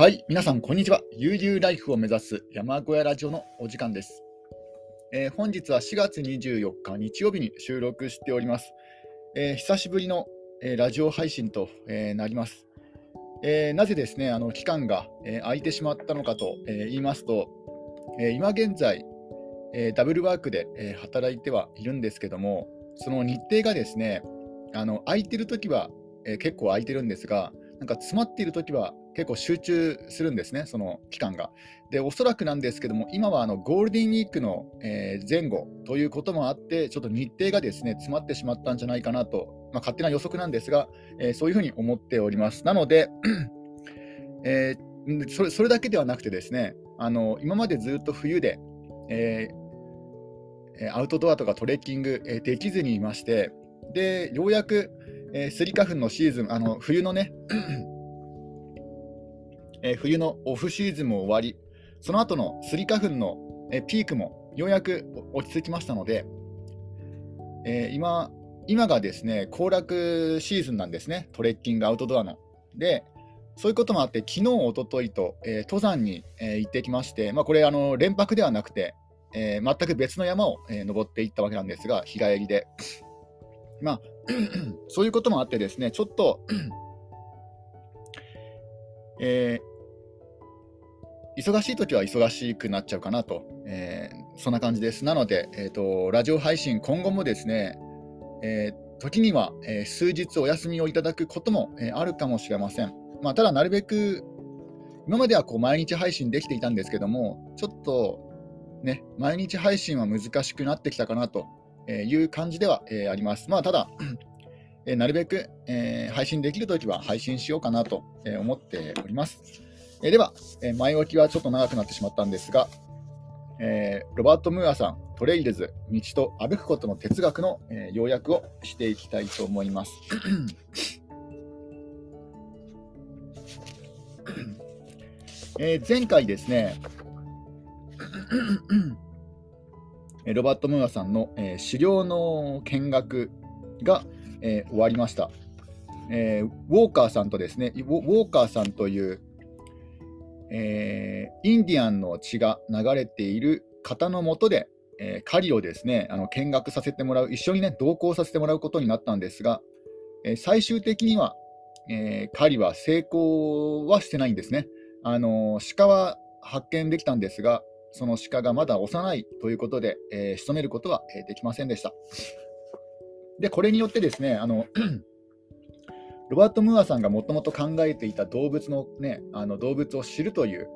はい、皆さんこんにちは。悠々ライフを目指す山小屋ラジオのお時間です。本日は4月24日日曜日に収録しております。久しぶりの、ラジオ配信と、なります。なぜですね、期間が、空いてしまったのかと、言いますと、今現在、ダブルワークで、働いてはいるんですけども、その日程がですね、空いてるときは、結構空いてるんですが、なんか詰まっているときは結構集中するんですね、その期間が。で、おそらくなんですけども、今はゴールデンウィークの前後ということもあって、ちょっと日程がですね、詰まってしまったんじゃないかなと、勝手な予測なんですが、そういうふうに思っております。なので、それだけではなくてですね、今までずっと冬で、アウトドアとかトレッキング、できずにいまして、で、ようやく、スギ花粉のシーズン、冬のね、冬のオフシーズンも終わり、その後のスギ花粉の、ピークもようやく落ち着きましたので、今がですね、行楽シーズンなんですね、トレッキング、アウトドアの。で、そういうこともあって、昨日、おとといと、登山に、行ってきまして、これ連泊ではなくて、全く別の山を、登っていったわけなんですが、日帰りで。そういうこともあってですね、ちょっと、忙しいときは忙しくなっちゃうかなと、そんな感じです。なので、ラジオ配信、今後もですね、時には、数日お休みをいただくことも、あるかもしれません。ただ、なるべく、今までは毎日配信できていたんですけども、ちょっと、ね、毎日配信は難しくなってきたかなと。いう感じでは、あります。ただ、なるべく、配信できるときは配信しようかなと、思っております。では、前置きはちょっと長くなってしまったんですが、ロバート・ムーアさん、トレイルズ、道と歩くことの哲学の、要約をしていきたいと思います。前回ですね、ロバート・ムーアさんの資料の見学が終わりました。ウォーカーさんとですね、ウォーカーさんというインディアンの血が流れている方の下で狩りをですね、見学させてもらう、一緒にね、同行させてもらうことになったんですが、最終的には狩りは成功はしてないんですね。鹿は発見できたんですが、その鹿がまだ幼いということで、仕留めることはできませんでした。で、これによってですね、ロバート・ムーアさんがもともと考えていた動物の、ね、動物を知るという、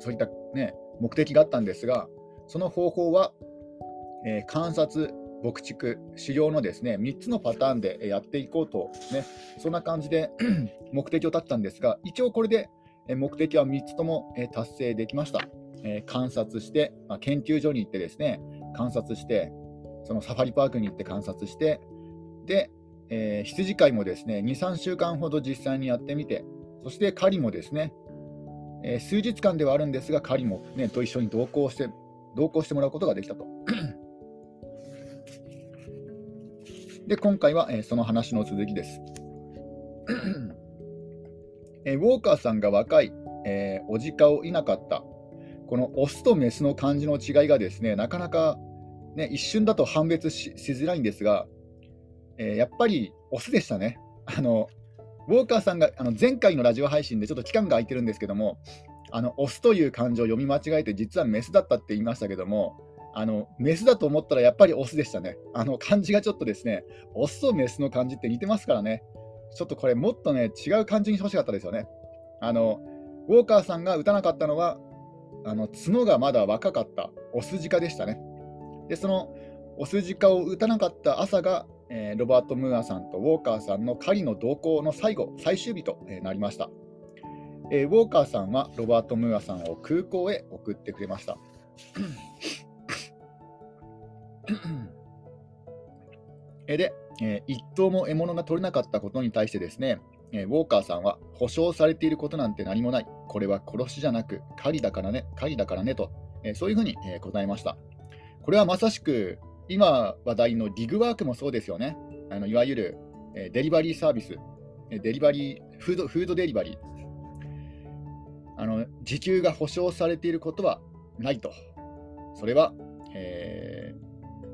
そういった、ね、目的があったんですが、その方法は、観察、牧畜、狩猟のですね、3つのパターンでやっていこうと、ね、そんな感じで目的を立てたんですが、一応これで目的は3つとも達成できました。観察して、研究所に行ってですね、観察して、そのサファリパークに行って観察して、で、羊飼いもですね、2、3週間ほど実際にやってみて、そして狩りもですね、数日間ではあるんですが、狩りも、ね、と一緒に同行してもらうことができたと。で、今回は、その話の続きです。ウォーカーさんが若い、おじかをいなかった。このオスとメスの感じの違いがですね、なかなか、ね、一瞬だと判別 しづらいんですが、やっぱりオスでしたね。ウォーカーさんが前回のラジオ配信でちょっと期間が空いてるんですけども、オスという漢字を読み間違えて実はメスだったって言いましたけども、メスだと思ったらやっぱりオスでしたね。漢字がちょっとですね、オスとメスの漢字って似てますからね、ちょっとこれもっとね、違う漢字にしてほしかったですよね。ウォーカーさんが打たなかったのは、角がまだ若かったオスジカでしたね。で、そのオスジカを打たなかった朝が、ロバート・ムーアさんとウォーカーさんの狩りの同行の最終日となりました。ウォーカーさんはロバート・ムーアさんを空港へ送ってくれました。で、一頭も獲物が取れなかったことに対してですね、ウォーカーさんは保証されていることなんて何もない、これは殺しじゃなく狩りだからねと、そういうふうに答えました。これはまさしく今話題のギグワークもそうですよね。いわゆるデリバリーサービス、フードデリバリー、時給が保証されていることはないと。それは、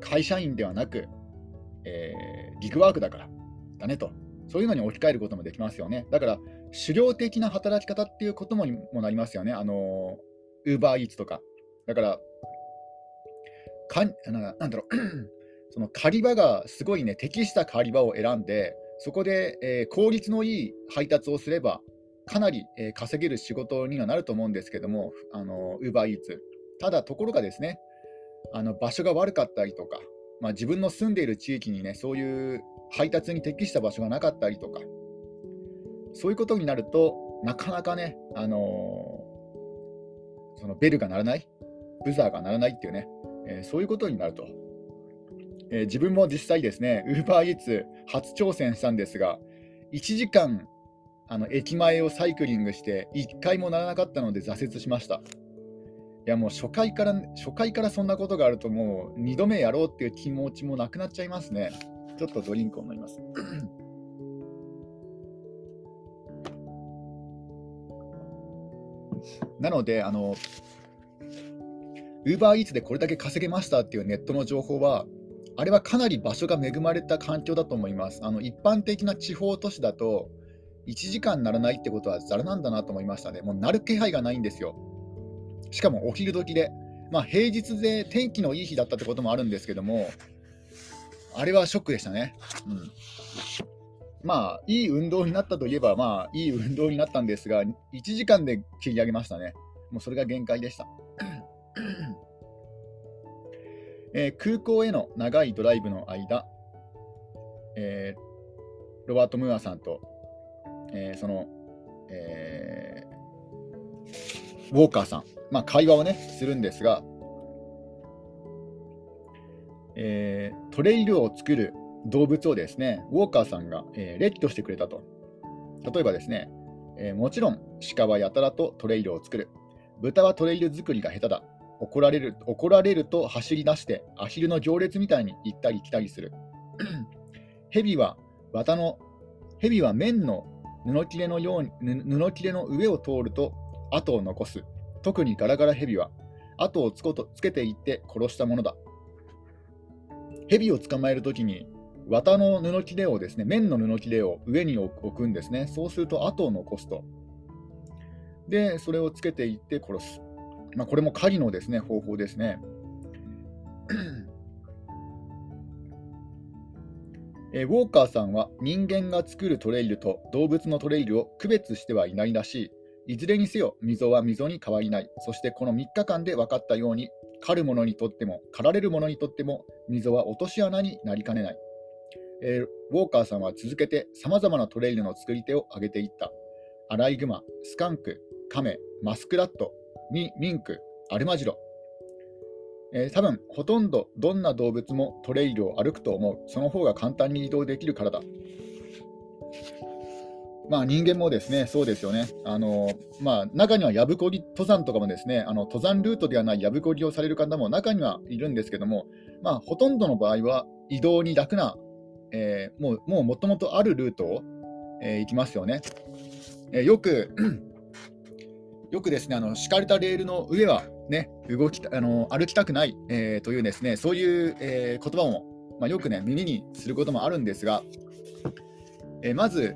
会社員ではなく、ギグワークだからだねと。そういうのに置き換えることもできますよね。だから狩猟的な働き方っていうこともにもなりますよね。Uber Eats とか。だからなんだろうその狩り場がすごいね、適した狩り場を選んで、そこで、効率のいい配達をすればかなり、稼げる仕事にはなると思うんですけども、Uber Eats。ただところがですね、場所が悪かったりとか、自分の住んでいる地域にね、そういう配達に適した場所がなかったりとか、そういうことになるとなかなかね、そのベルが鳴らない、ブザーが鳴らないっていうね、そういうことになると。自分も実際ですね、Uber Eats 初挑戦したんですが、1時間駅前をサイクリングして1回もならなかったので挫折しました。いやもう初回からそんなことがあると、もう2度目やろうっていう気持ちもなくなっちゃいますね。ちょっとドリンクを飲みます。なのでUber Eats でこれだけ稼げましたっていうネットの情報は、あれはかなり場所が恵まれた環境だと思います。一般的な地方都市だと1時間ならないってことはザラなんだなと思いましたね。もうなる気配がないんですよ。しかもお昼時で、平日で天気のいい日だったってこともあるんですけども、あれはショックでしたね。いい運動になったといえば、いい運動になったんですが、1時間で切り上げましたね。もうそれが限界でした空港への長いドライブの間、ロバート・ムーアさんと、ウォーカーさん、会話をねするんですが、トレイルを作る動物をですね、ウォーカーさんが、列挙してくれたと。例えばですね、もちろん鹿はやたらとトレイルを作る、豚はトレイル作りが下手だ、怒られると走り出してアヒルの行列みたいに行ったり来たりするヘビは綿の布切れの上を通ると跡を残す、特にガラガラヘビは跡をつけていって殺したものだ。ヘビを捕まえるときに綿の布切れをですね、綿の布切れを上に置くんですね。そうすると跡を残すと。でそれをつけていって殺す。これも狩りのですね、方法ですねウォーカーさんは人間が作るトレイルと動物のトレイルを区別してはいないらしい。いずれにせよ溝は溝に変わりない。そしてこの3日間で分かったように、狩る者にとっても狩られる者にとっても溝は落とし穴になりかねない。ウォーカーさんは続けてさまざまなトレイルの作り手を挙げていった。アライグマ、スカンク、カメ、マスクラット、ミンク、アルマジロ、多分ほとんどどんな動物もトレイルを歩くと思う。その方が簡単に移動できるからだ。人間もですね、そうですよね。中にはやぶこぎ登山とかもですね、登山ルートではないやぶこぎをされる方も中にはいるんですけども、ほとんどの場合は移動に楽な、もともとあるルートを、行きますよね。よくですね、敷かれたレールの上は、ね、歩きたくない、というですね、そういう、言葉も、よくね耳にすることもあるんですが、まず、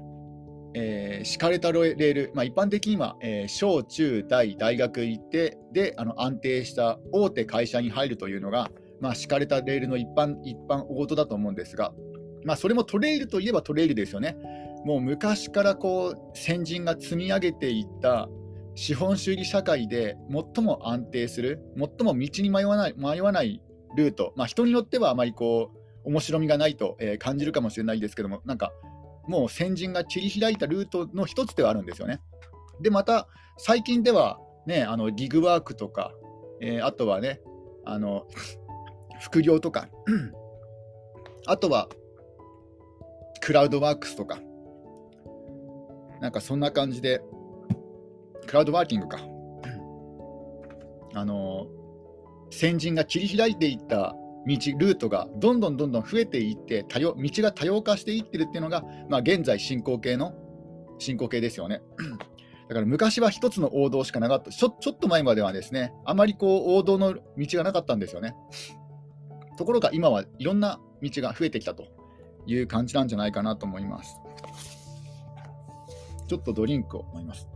敷かれたレール、一般的には、小中大学行ってで安定した大手会社に入るというのが、敷かれたレールの一般王道だと思うんですが、それもトレイルといえばトレイルですよね。もう昔から先人が積み上げていった資本主義社会で最も安定する、最も道に迷わないルート、人によってはあまり面白みがないと感じるかもしれないですけども、もう先人が切り開いたルートの一つではあるんですよね。でまた最近ではね、ギグワークとか、あとはね副業とかあとはクラウドワークスとか、そんな感じでクラウドワーキングか、先人が切り開いていったルートがどんどん増えていって、道が多様化していってるっていうのが、現在進行形ですよねだから昔は一つの王道しかなかった。ちょっと前まではですね、あまりこう王道の道がなかったんですよね。ところが今はいろんな道が増えてきたという感じなんじゃないかなと思います。ちょっとドリンクを飲みます。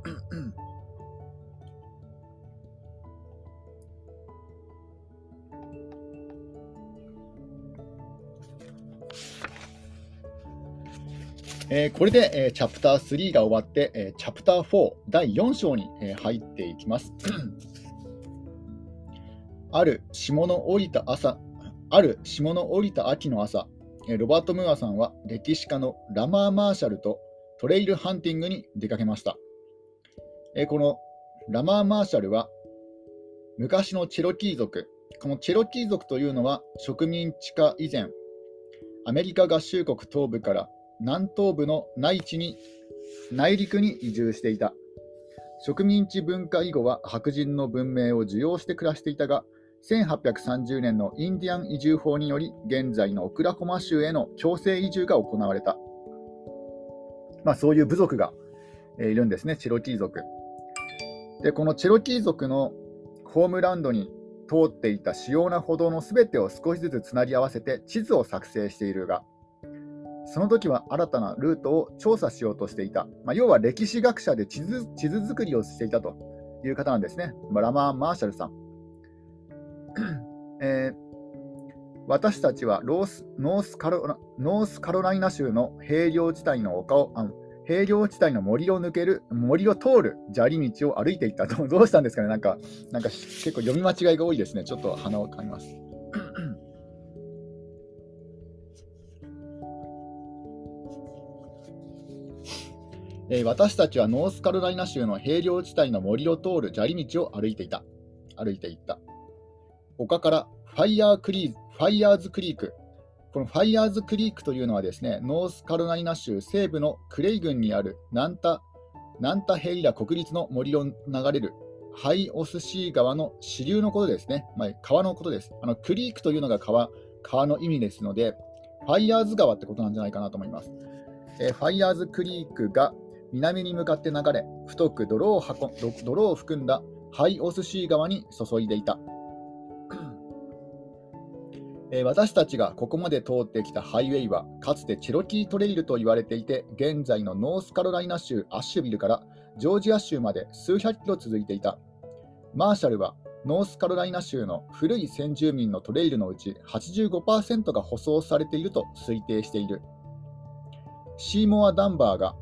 これで、チャプター3が終わって、チャプター4第4章に、入っていきますある霜の降りた秋の朝、ロバート・ムーアさんは歴史家のラマー・マーシャルとトレイルハンティングに出かけました、このラマー・マーシャルは昔のチェロキー族、このチェロキー族というのは植民地化以前、アメリカ合衆国東部から南東部の内陸に移住していた。植民地文化以後は白人の文明を受容して暮らしていたが、1830年のインディアン移住法により現在のオクラホマ州への強制移住が行われた。そういう部族がいるんですね、チェロキー族で。このチェロキー族のホームランドに通っていた主要な歩道のすべてを少しずつつなぎ合わせて地図を作成しているが、その時は新たなルートを調査しようとしていた。要は歴史学者で地図作りをしていたという方なんですね、ラマー・マーシャルさん。私たちはノースカロライナ州の平涼地帯の森を通る砂利道を歩いていったと。どうしたんですかね、なんか結構読み間違いが多いですね。ちょっと鼻をかみます。私たちはノースカロライナ州の平涼地帯の森を通る砂利道を歩いていった。丘からファイヤーズクリーク。このファイヤーズクリークというのはですね、ノースカロライナ州西部のクレイ郡にあるナンタヘイラ国立の森を流れるハイオスシー川の支流のことですね。川のことです。クリークというのが川の意味ですので、ファイヤーズ川ってことなんじゃないかなと思います。ファイヤーズクリークが南に向かって流れ、太く泥を含んだハイオスシー川に注いでいた。私たちがここまで通ってきたハイウェイは、かつてチェロキートレイルと言われていて、現在のノースカロライナ州アッシュビルからジョージア州まで数百キロ続いていた。マーシャルはノースカロライナ州の古い先住民のトレイルのうち 85% が舗装されていると推定している。シーモア・ダンバーが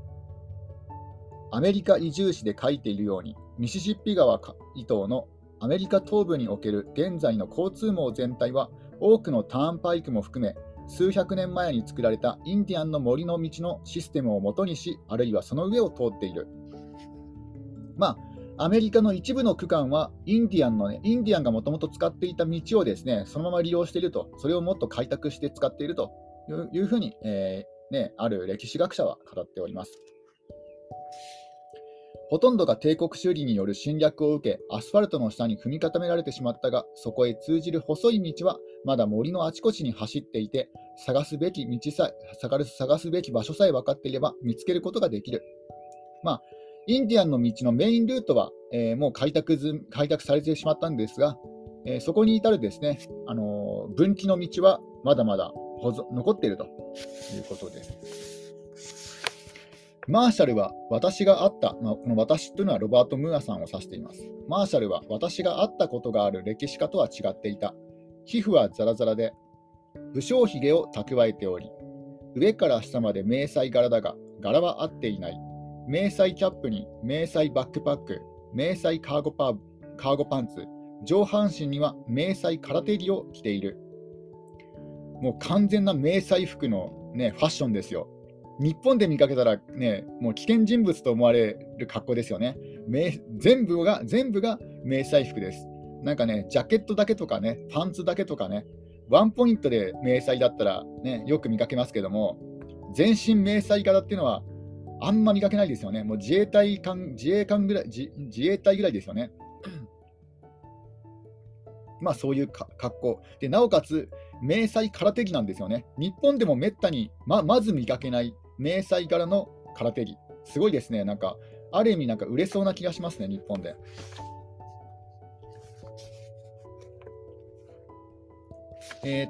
アメリカ移住史で書いているように、ミシシッピ川以東のアメリカ東部における現在の交通網全体は、多くのターンパイクも含め、数百年前に作られたインディアンの森の道のシステムを元にし、あるいはその上を通っている。アメリカの一部の区間はインディアンがもともと使っていた道をですね、そのまま利用していると、それをもっと開拓して使っているというふうに、ある歴史学者は語っております。ほとんどが帝国主義による侵略を受け、アスファルトの下に踏み固められてしまったが、そこへ通じる細い道はまだ森のあちこちに走っていて、探すべき場所さえ分かっていれば見つけることができる。インディアンの道のメインルートは、もう開拓されてしまったんですが、そこに至るですね、分岐の道はまだまだ残っているということです。マーシャルは私が会った、この私というのはロバート・ムーアさんを指しています。マーシャルは私が会ったことがある歴史家とは違っていた。皮膚はザラザラで、不精ひげを蓄えており、上から下まで迷彩柄だが、柄は合っていない。迷彩キャップに迷彩バックパック、迷彩カーゴパンツ、上半身には迷彩空手着を着ている。もう完全な迷彩服の、ファッションですよ。日本で見かけたら、もう危険人物と思われる格好ですよね。全部が迷彩服です。ジャケットだけとかパンツだけとかワンポイントで迷彩だったら、よく見かけますけども、全身迷彩柄っていうのはあんま見かけないですよね。もう自衛隊ぐらいですよね。そういう格好で、なおかつ迷彩空手着なんですよね。日本でもめったにまず見かけない迷彩柄の空手着、すごいですね。ある意味なんか売れそうな気がしますね、日本で。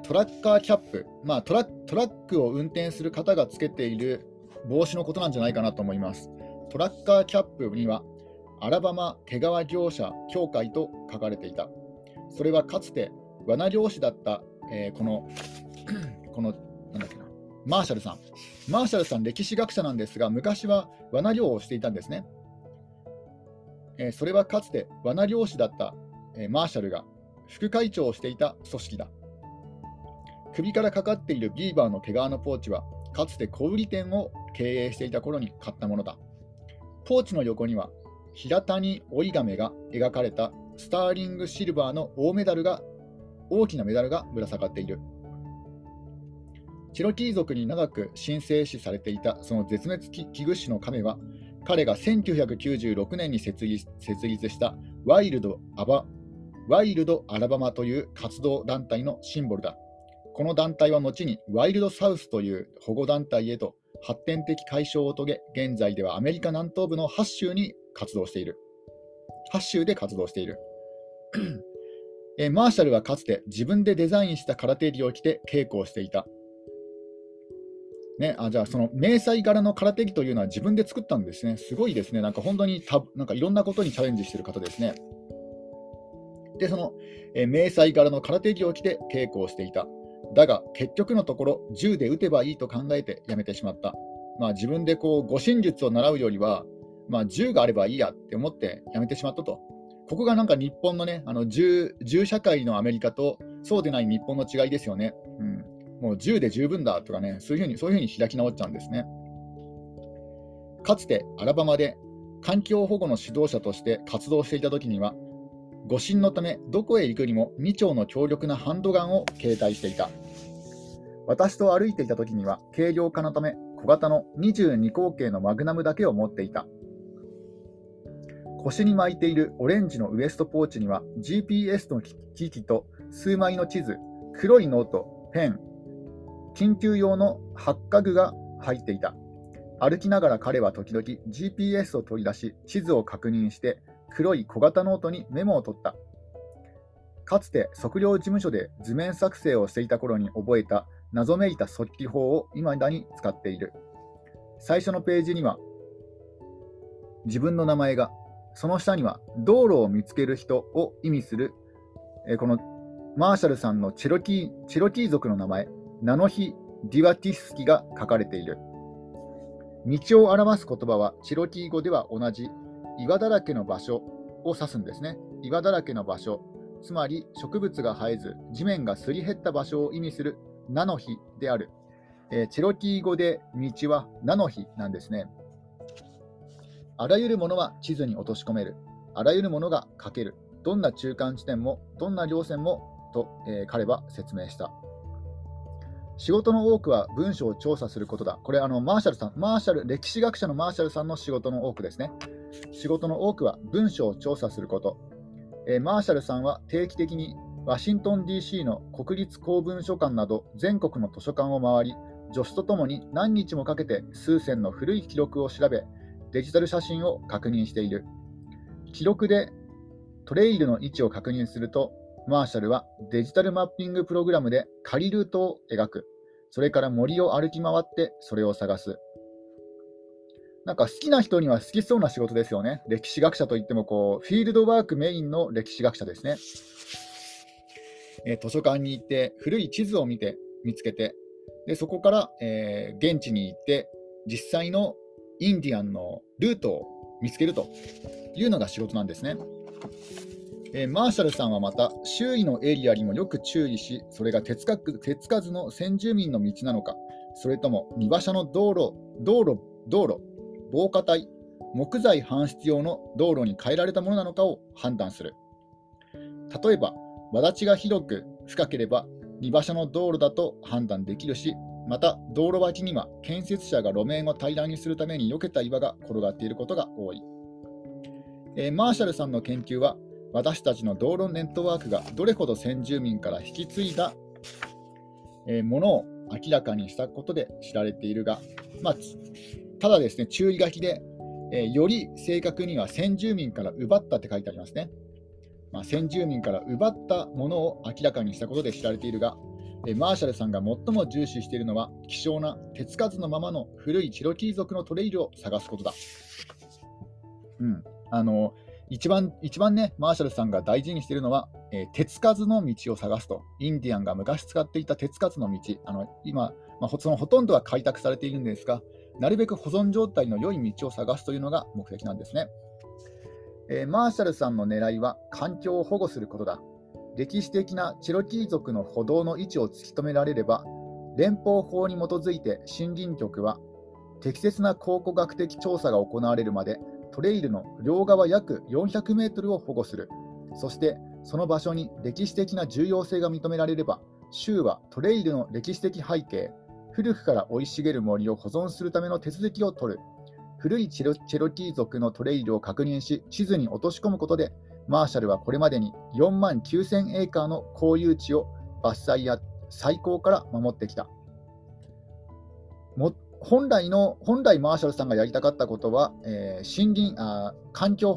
トラッカーキャップ、まあ、トラックを運転する方がつけている帽子のことなんじゃないかなと思います。トラッカーキャップにはアラバマ手川業者協会と書かれていた。それはかつて罠漁師だった、このなんだっけな、マーシャルさん、歴史学者なんですが、昔は罠漁をしていたんですね。それはかつて罠漁師だった、マーシャルが副会長をしていた組織だ。首からかかっているビーバーの毛皮のポーチはかつて小売店を経営していた頃に買ったものだ。ポーチの横には平谷織亀が描かれたスターリングシルバーの大きなメダルがぶら下がっている。チェロキー族に長く神聖視されていたその絶滅危惧種の亀は、彼が1996年に設立したワイルドアラバマという活動団体のシンボルだ。この団体は後にワイルドサウスという保護団体へと発展的解消を遂げ、現在ではアメリカ南東部の8州で活動している。マーシャルはかつて自分でデザインした空手着を着て稽古をしていた。ね、じゃあその迷彩柄の空手着というのは自分で作ったんですね。すごいですね。なんか本当になんかいろんなことにチャレンジしている方ですね。で、その迷彩柄の空手着を着て稽古をしていた。だが結局のところ銃で撃てばいいと考えてやめてしまった。まあ、自分でこう護身術を習うよりは、まあ、銃があればいいやって思ってやめてしまったと。ここがなんか日本のね、銃社会のアメリカとそうでない日本の違いですよね。うん、もう銃で十分だとかね、そういうふうに開き直っちゃうんですね。かつてアラバマで環境保護の指導者として活動していた時には、護身のためどこへ行くにも2丁の強力なハンドガンを携帯していた。私と歩いていた時には軽量化のため小型の22口径のマグナムだけを持っていた。腰に巻いているオレンジのウエストポーチには GPS の機器と数枚の地図、黒いノート、ペン、緊急用の発火具が入っていた。歩きながら彼は時々 GPS を取り出し、地図を確認して黒い小型ノートにメモを取った。かつて測量事務所で図面作成をしていた頃に覚えた謎めいた速記法を未だに使っている。最初のページには自分の名前が、その下には道路を見つける人を意味するこのマーシャルさんのチェロキー族の名前、名の日ディワティスキが書かれている。道を表す言葉はチェロキー語では同じ岩だらけの場所を指すんですね。岩だらけの場所、つまり植物が生えず地面がすり減った場所を意味する名の日である。チェロキー語で道は名の日なんですね。あらゆるものは地図に落とし込める。あらゆるものが書ける。どんな中間地点もどんな稜線もと、彼は説明した。仕事の多くは文章を調査することだ。これ歴史学者のマーシャルさんの仕事の多くですね。仕事の多くは文章を調査すること。マーシャルさんは定期的にワシントン DC の国立公文書館など全国の図書館を回り、助手とともに何日もかけて数千の古い記録を調べ、デジタル写真を確認している。記録でトレイルの位置を確認すると、マーシャルはデジタルマッピングプログラムで仮ルートを描く。それから森を歩き回ってそれを探す。なんか好きな人には好きそうな仕事ですよね。歴史学者といってもこうフィールドワークメインの歴史学者ですね。図書館に行って古い地図を見つけて、でそこから、現地に行って実際のインディアンのルートを見つけるというのが仕事なんですね。マーシャルさんはまた周囲のエリアにもよく注意し、それが手つかずの先住民の道なのか、それとも荷馬車の防火帯、木材搬出用の道路に変えられたものなのかを判断する。例えばわだちが広く深ければ荷馬車の道路だと判断できるし、また道路脇には建設者が路面を平らにするために避けた岩が転がっていることが多い。マーシャルさんの研究は私たちの道路ネットワークがどれほど先住民から引き継いだものを明らかにしたことで知られているが、ただですね、注意書きでより正確には先住民から奪ったって書いてありますね。先住民から奪ったものを明らかにしたことで知られているが、マーシャルさんが最も重視しているのは希少な手つかずのままの古いチロキー族のトレイルを探すことだ。一番ね、マーシャルさんが大事にしているのは、手つかずの道を探すと。インディアンが昔使っていた手つかずの道、今、そのほとんどは開拓されているんですが、なるべく保存状態の良い道を探すというのが目的なんですね。マーシャルさんの狙いは環境を保護することだ。歴史的なチロキー族の歩道の位置を突き止められれば、連邦法に基づいて森林局は適切な考古学的調査が行われるまでトレイルの両側約400メートルを保護する。そしてその場所に歴史的な重要性が認められれば、州はトレイルの歴史的背景、古くから生い茂る森を保存するための手続きを取る。古いチェロキー族のトレイルを確認し、地図に落とし込むことで、マーシャルはこれまでに49000エーカーの公有地を伐採や採鉱から守ってきた。本来マーシャルさんがやりたかったことは、環境を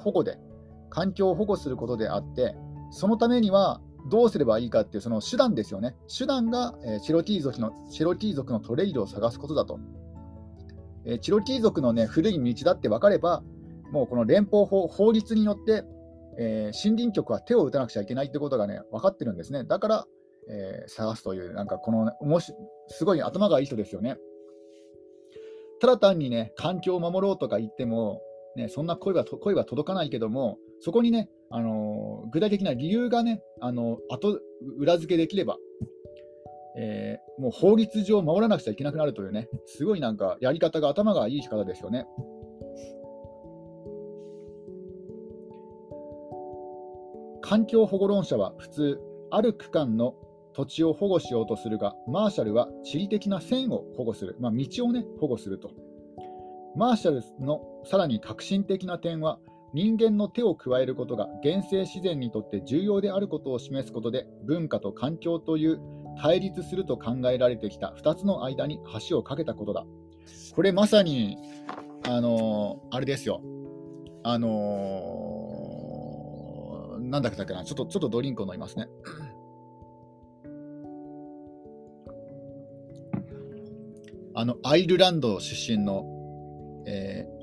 保護することであって、そのためにはどうすればいいかっていうその手段ですよね。手段が、チェロキー族のトレイルを探すことだと。チロキー族の、古い道だって分かれば、もうこの連邦法律によって、森林局は手を打たなくちゃいけないってことが、分かってるんですね。だから、探すという、すごい頭がいい人ですよね。ただ単に環境を守ろうとか言っても、そんな声は届かないけども、そこに具体的な理由が裏付けできれば、もう法律上守らなくちゃいけなくなるというすごいやり方が頭がいい方ですよね。環境保護論者は普通、ある区間の土地を保護しようとするが、マーシャルは地理的な線を保護する、道を保護すると。マーシャルのさらに革新的な点は、人間の手を加えることが原生自然にとって重要であることを示すことで、文化と環境という対立すると考えられてきた2つの間に橋を架けたことだ。これまさにあれですよ、なんだったっけな、ちょっとドリンクを飲みますね。アイルランド出身の、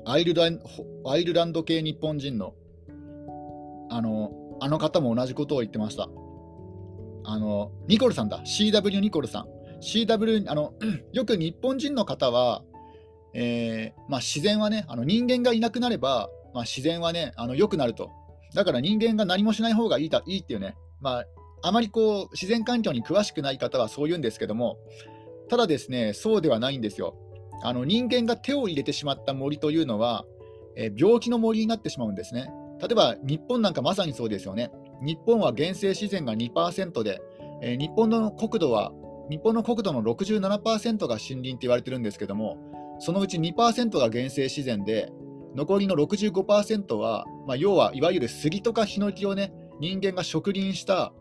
アイルランド系日本人のあの方も同じことを言ってました。ニコルさんだ、 CW ニコルさん、 CW、 よく日本人の方は、自然は人間がいなくなれば、自然は良くなると。だから人間が何もしない方がいいっていうあまり自然環境に詳しくない方はそう言うんですけども、ただですね、そうではないんですよ。人間が手を入れてしまった森というのは、病気の森になってしまうんですね。例えば日本なんかまさにそうですよね。日本は原生自然が 2% で、日本の国土の 67% が森林って言われてるんですけども、そのうち 2% が原生自然で、残りの 65% は、要はいわゆる杉とかヒノキを人間が植林した、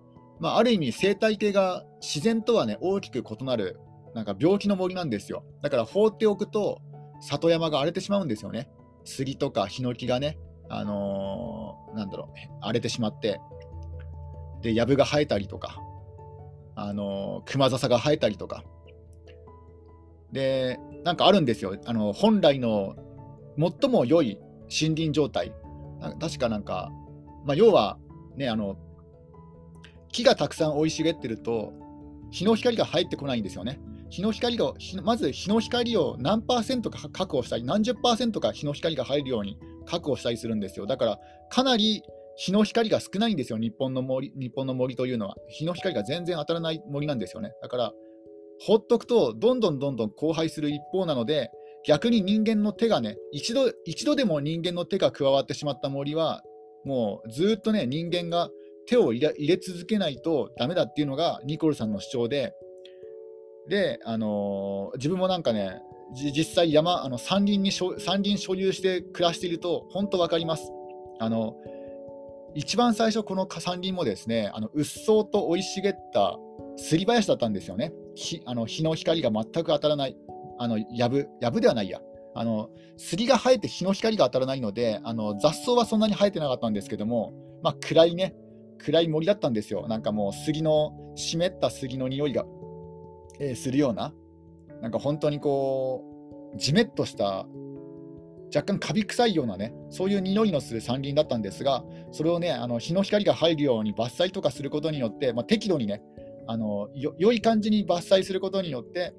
ある意味生態系が自然とは大きく異なる病気の森なんですよ。だから放っておくと里山が荒れてしまうんですよね。杉とかヒノキが荒れてしまって、でヤブが生えたりとか、クマザサが生えたりとかで、あるんですよ。本来の最も良い森林状態、確か要は木がたくさん生い茂ってると日の光が入ってこないんですよね。まず日の光を何パーセントか確保したり、何十パーセントか日の光が入るように確保したりするんですよ。だからかなり日の光が少ないんですよ、日本の森というのは。日の光が全然当たらない森なんですよね。だから放っとくとどんどん荒廃する一方なので、逆に人間の手が一度でも人間の手が加わってしまった森は、もうずっと人間が手を入れ続けないとダメだっていうのがニコルさんの主張で、自分も実際山林所有して暮らしていると本当分かります。一番最初この山林もですね、うっそうと生い茂ったすり林だったんですよね。日の光が全く当たらない、やぶではないや、スギが生えて日の光が当たらないので、雑草はそんなに生えてなかったんですけども、まあ、暗い森だったんですよ。なんかもう杉の湿った杉の匂いが、するような、なんか本当にこうジメッとした若干カビ臭いようなね、そういう匂いのする山林だったんですが、それをね、日の光が入るように伐採とかすることによって、まあ、適度にね、良い感じに伐採することによって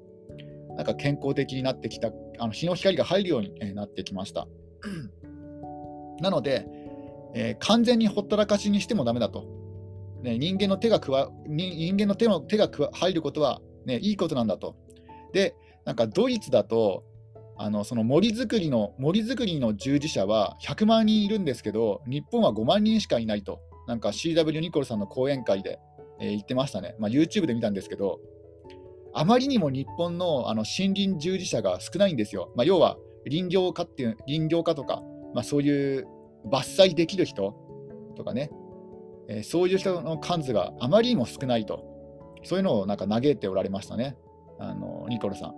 なんか健康的になってきた、日の光が入るようになってきましたなので、完全にほったらかしにしてもダメだと、ね、人間の手が入ることは、ね、いいことなんだと。で、なんかドイツだとその森づくりの従事者は100万人いるんですけど、日本は5万人しかいないと、なんか CW ニコルさんの講演会で、言ってましたね。まあ、YouTube で見たんですけど、あまりにも日本の、森林従事者が少ないんですよ。まあ、要は林業家とか、まあ、そういう伐採できる人とかね、そういう人の数があまりにも少ないと、そういうのをなんか嘆いておられましたね、ニコルさん。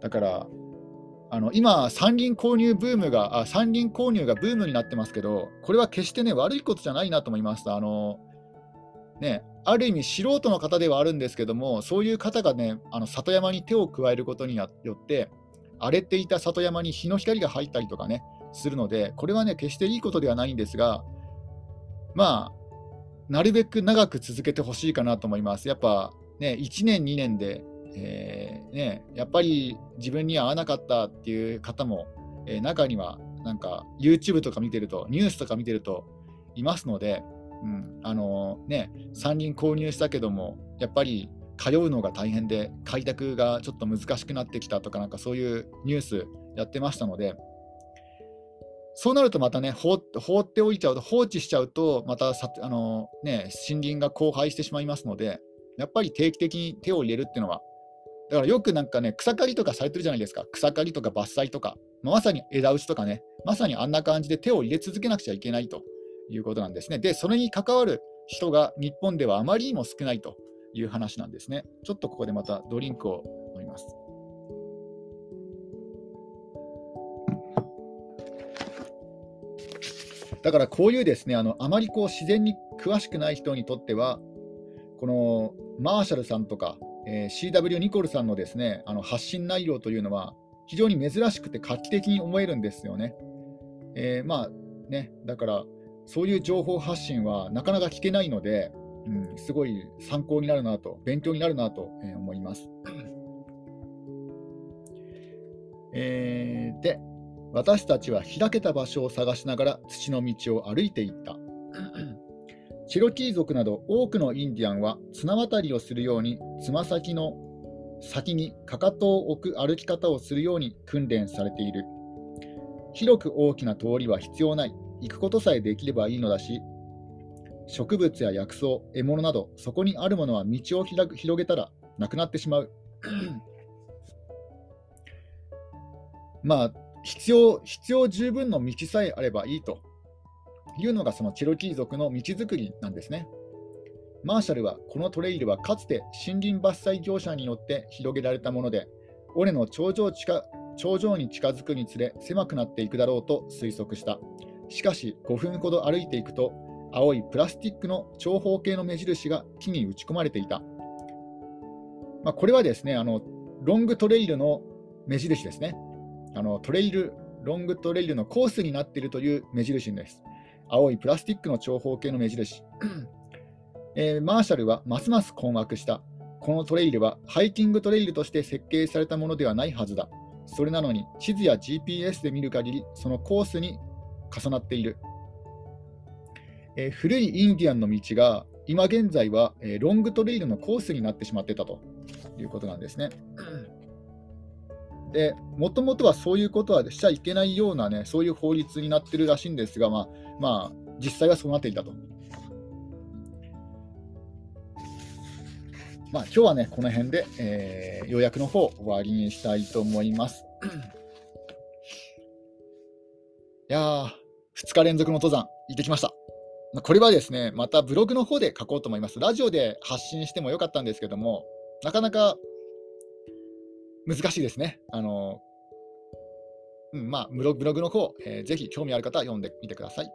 だから今山林購入がブームになってますけど、これは決してね、悪いことじゃないなと思いました。ね、ある意味素人の方ではあるんですけども、そういう方がね、里山に手を加えることによって荒れていた里山に日の光が入ったりとかねするので、これはね決していいことではないんですが、まあなるべく長く続けてほしいかなと思います。やっぱね、1年2年でね、やっぱり自分に合わなかったっていう方も、中にはなんか YouTube とか見てると、ニュースとか見てるといますので、ね、山林購入したけどもやっぱり通うのが大変で開拓がちょっと難しくなってきたとか、なんかそういうニュースやってましたので、そうなるとまたね、放っておいちゃうと、放置しちゃうとまたね、森林が荒廃してしまいますので、やっぱり定期的に手を入れるっていうのは、だからよくなんかね、草刈りとかされてるじゃないですか。草刈りとか伐採とか、まさに枝打ちとかね、まさにあんな感じで手を入れ続けなくちゃいけないということなんですね。で、それに関わる人が日本ではあまりにも少ないという話なんですね。ちょっとここでまたドリンクを飲みます。だからこういうですね、あまりこう自然に詳しくない人にとっては、このマーシャルさんとか、CW ニコルさんのですね、発信内容というのは非常に珍しくて画期的に思えるんですよね。まあね、だからそういう情報発信はなかなか聞けないので、すごい参考になるなと、勉強になるなと、思います、で、私たちは開けた場所を探しながら土の道を歩いていったチェロキー族など多くのインディアンは綱渡りをするように、つま先の先にかかとを置く歩き方をするように訓練されている。広く大きな通りは必要ない。行くことさえできればいいのだし、植物や薬草、獲物などそこにあるものは道を広げたらなくなってしまうまあ必要十分の道さえあればいいというのが、そのチェロキー族の道づくりなんですね。マーシャルはこのトレイルはかつて森林伐採業者によって広げられたもので、尾根の頂上に近づくにつれ狭くなっていくだろうと推測した。しかし5分ほど歩いていくと、青いプラスチックの長方形の目印が木に打ち込まれていた。まあ、これはですね、ロングトレイルの目印ですね。ロングトレイルのコースになっているという目印です。青いプラスチックの長方形の目印、マーシャルはますます困惑した。このトレイルはハイキングトレイルとして設計されたものではないはずだ。それなのに地図や GPS で見る限りそのコースに重なっている。古いインディアンの道が今現在は、ロングトレイルのコースになってしまっていたということなんですねで、もともとはそういうことはしちゃいけないようなね、そういう法律になってるらしいんですが、まあ、実際はそうなっていたと。まあ、今日はね、この辺で、予約の方終わりにしたいと思いますいやー、2日連続の登山行ってきました。これはですね、またブログの方で書こうと思います。ラジオで発信してもよかったんですけども、なかなか難しいですね。ブログの方、ぜひ興味ある方は読んでみてください。